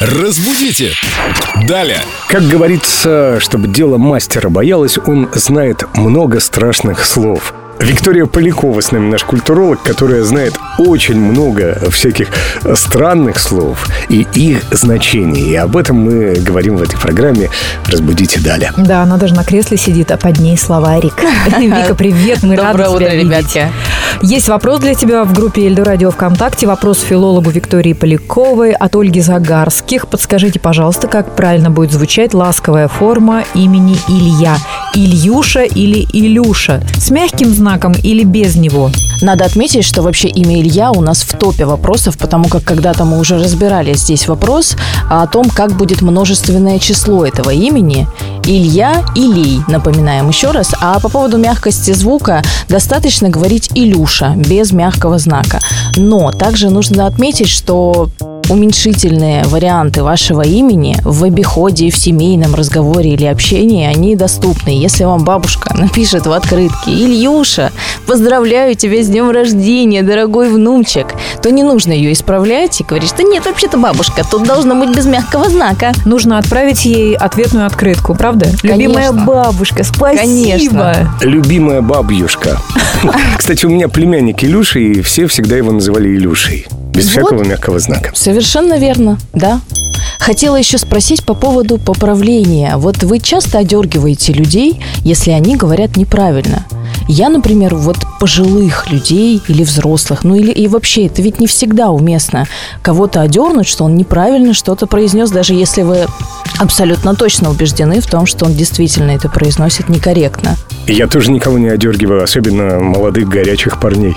Разбудите! Даля! Как говорится, чтобы дело мастера боялось, он знает много страшных слов. Виктория Полякова с нами, наш культуролог, которая знает очень много всяких странных слов и их значений. И об этом мы говорим в этой программе «Разбудите Даля». Да, она даже на кресле сидит, а под ней словарик. Вика, привет, мы рады тебя видеть. Доброе утро, ребятки. Есть вопрос для тебя в группе «Эльдорадио» ВКонтакте. Вопрос филологу Виктории Поляковой от Ольги Загарских. Подскажите, пожалуйста, как правильно будет звучать ласковая форма имени Илья? Ильюша или Илюша? С мягким знаком или без него? Надо отметить, что вообще имя Илья у нас в топе вопросов, потому как когда-то мы уже разбирали здесь вопрос о том, как будет множественное число этого имени. Илья, Илей, напоминаем еще раз. А по поводу мягкости звука достаточно говорить Илюша, без мягкого знака. Но также нужно отметить, что уменьшительные варианты вашего имени в обиходе, в семейном разговоре или общении, они доступны. Если вам бабушка напишет в открытке: «Ильюша, поздравляю тебя с днем рождения, дорогой внучек», то не нужно ее исправлять и говорить, что нет, вообще-то бабушка, тут должно быть без мягкого знака. Нужно отправить ей ответную открытку, правда? Конечно. Любимая бабушка, спасибо. Конечно. Любимая бабьюшка. Кстати, у меня племянник Илюша, и все всегда его называли Илюшей. Без всякого мягкого знака. Совершенно верно, да. Хотела еще спросить по поводу поправления. Вот вы часто одергиваете людей, если они говорят неправильно. Я, например, пожилых людей или взрослых, и вообще, это ведь не всегда уместно кого-то одернуть, что он неправильно что-то произнес, даже если вы абсолютно точно убеждены в том, что он действительно это произносит некорректно. Я тоже никого не одергиваю, особенно молодых горячих парней.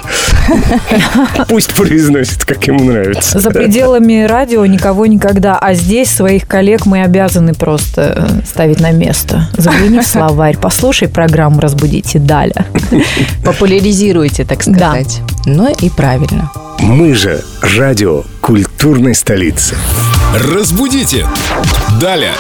Пусть произносит, как ему нравится. За пределами радио никого никогда, а здесь своих коллег мы обязаны просто ставить на место. Загляни в словарь, послушай программу «Разбудите Даля». Популяризируйте, так сказать. Да. Ну и правильно. Мы же радио культурной столицы. Разбудите Даля.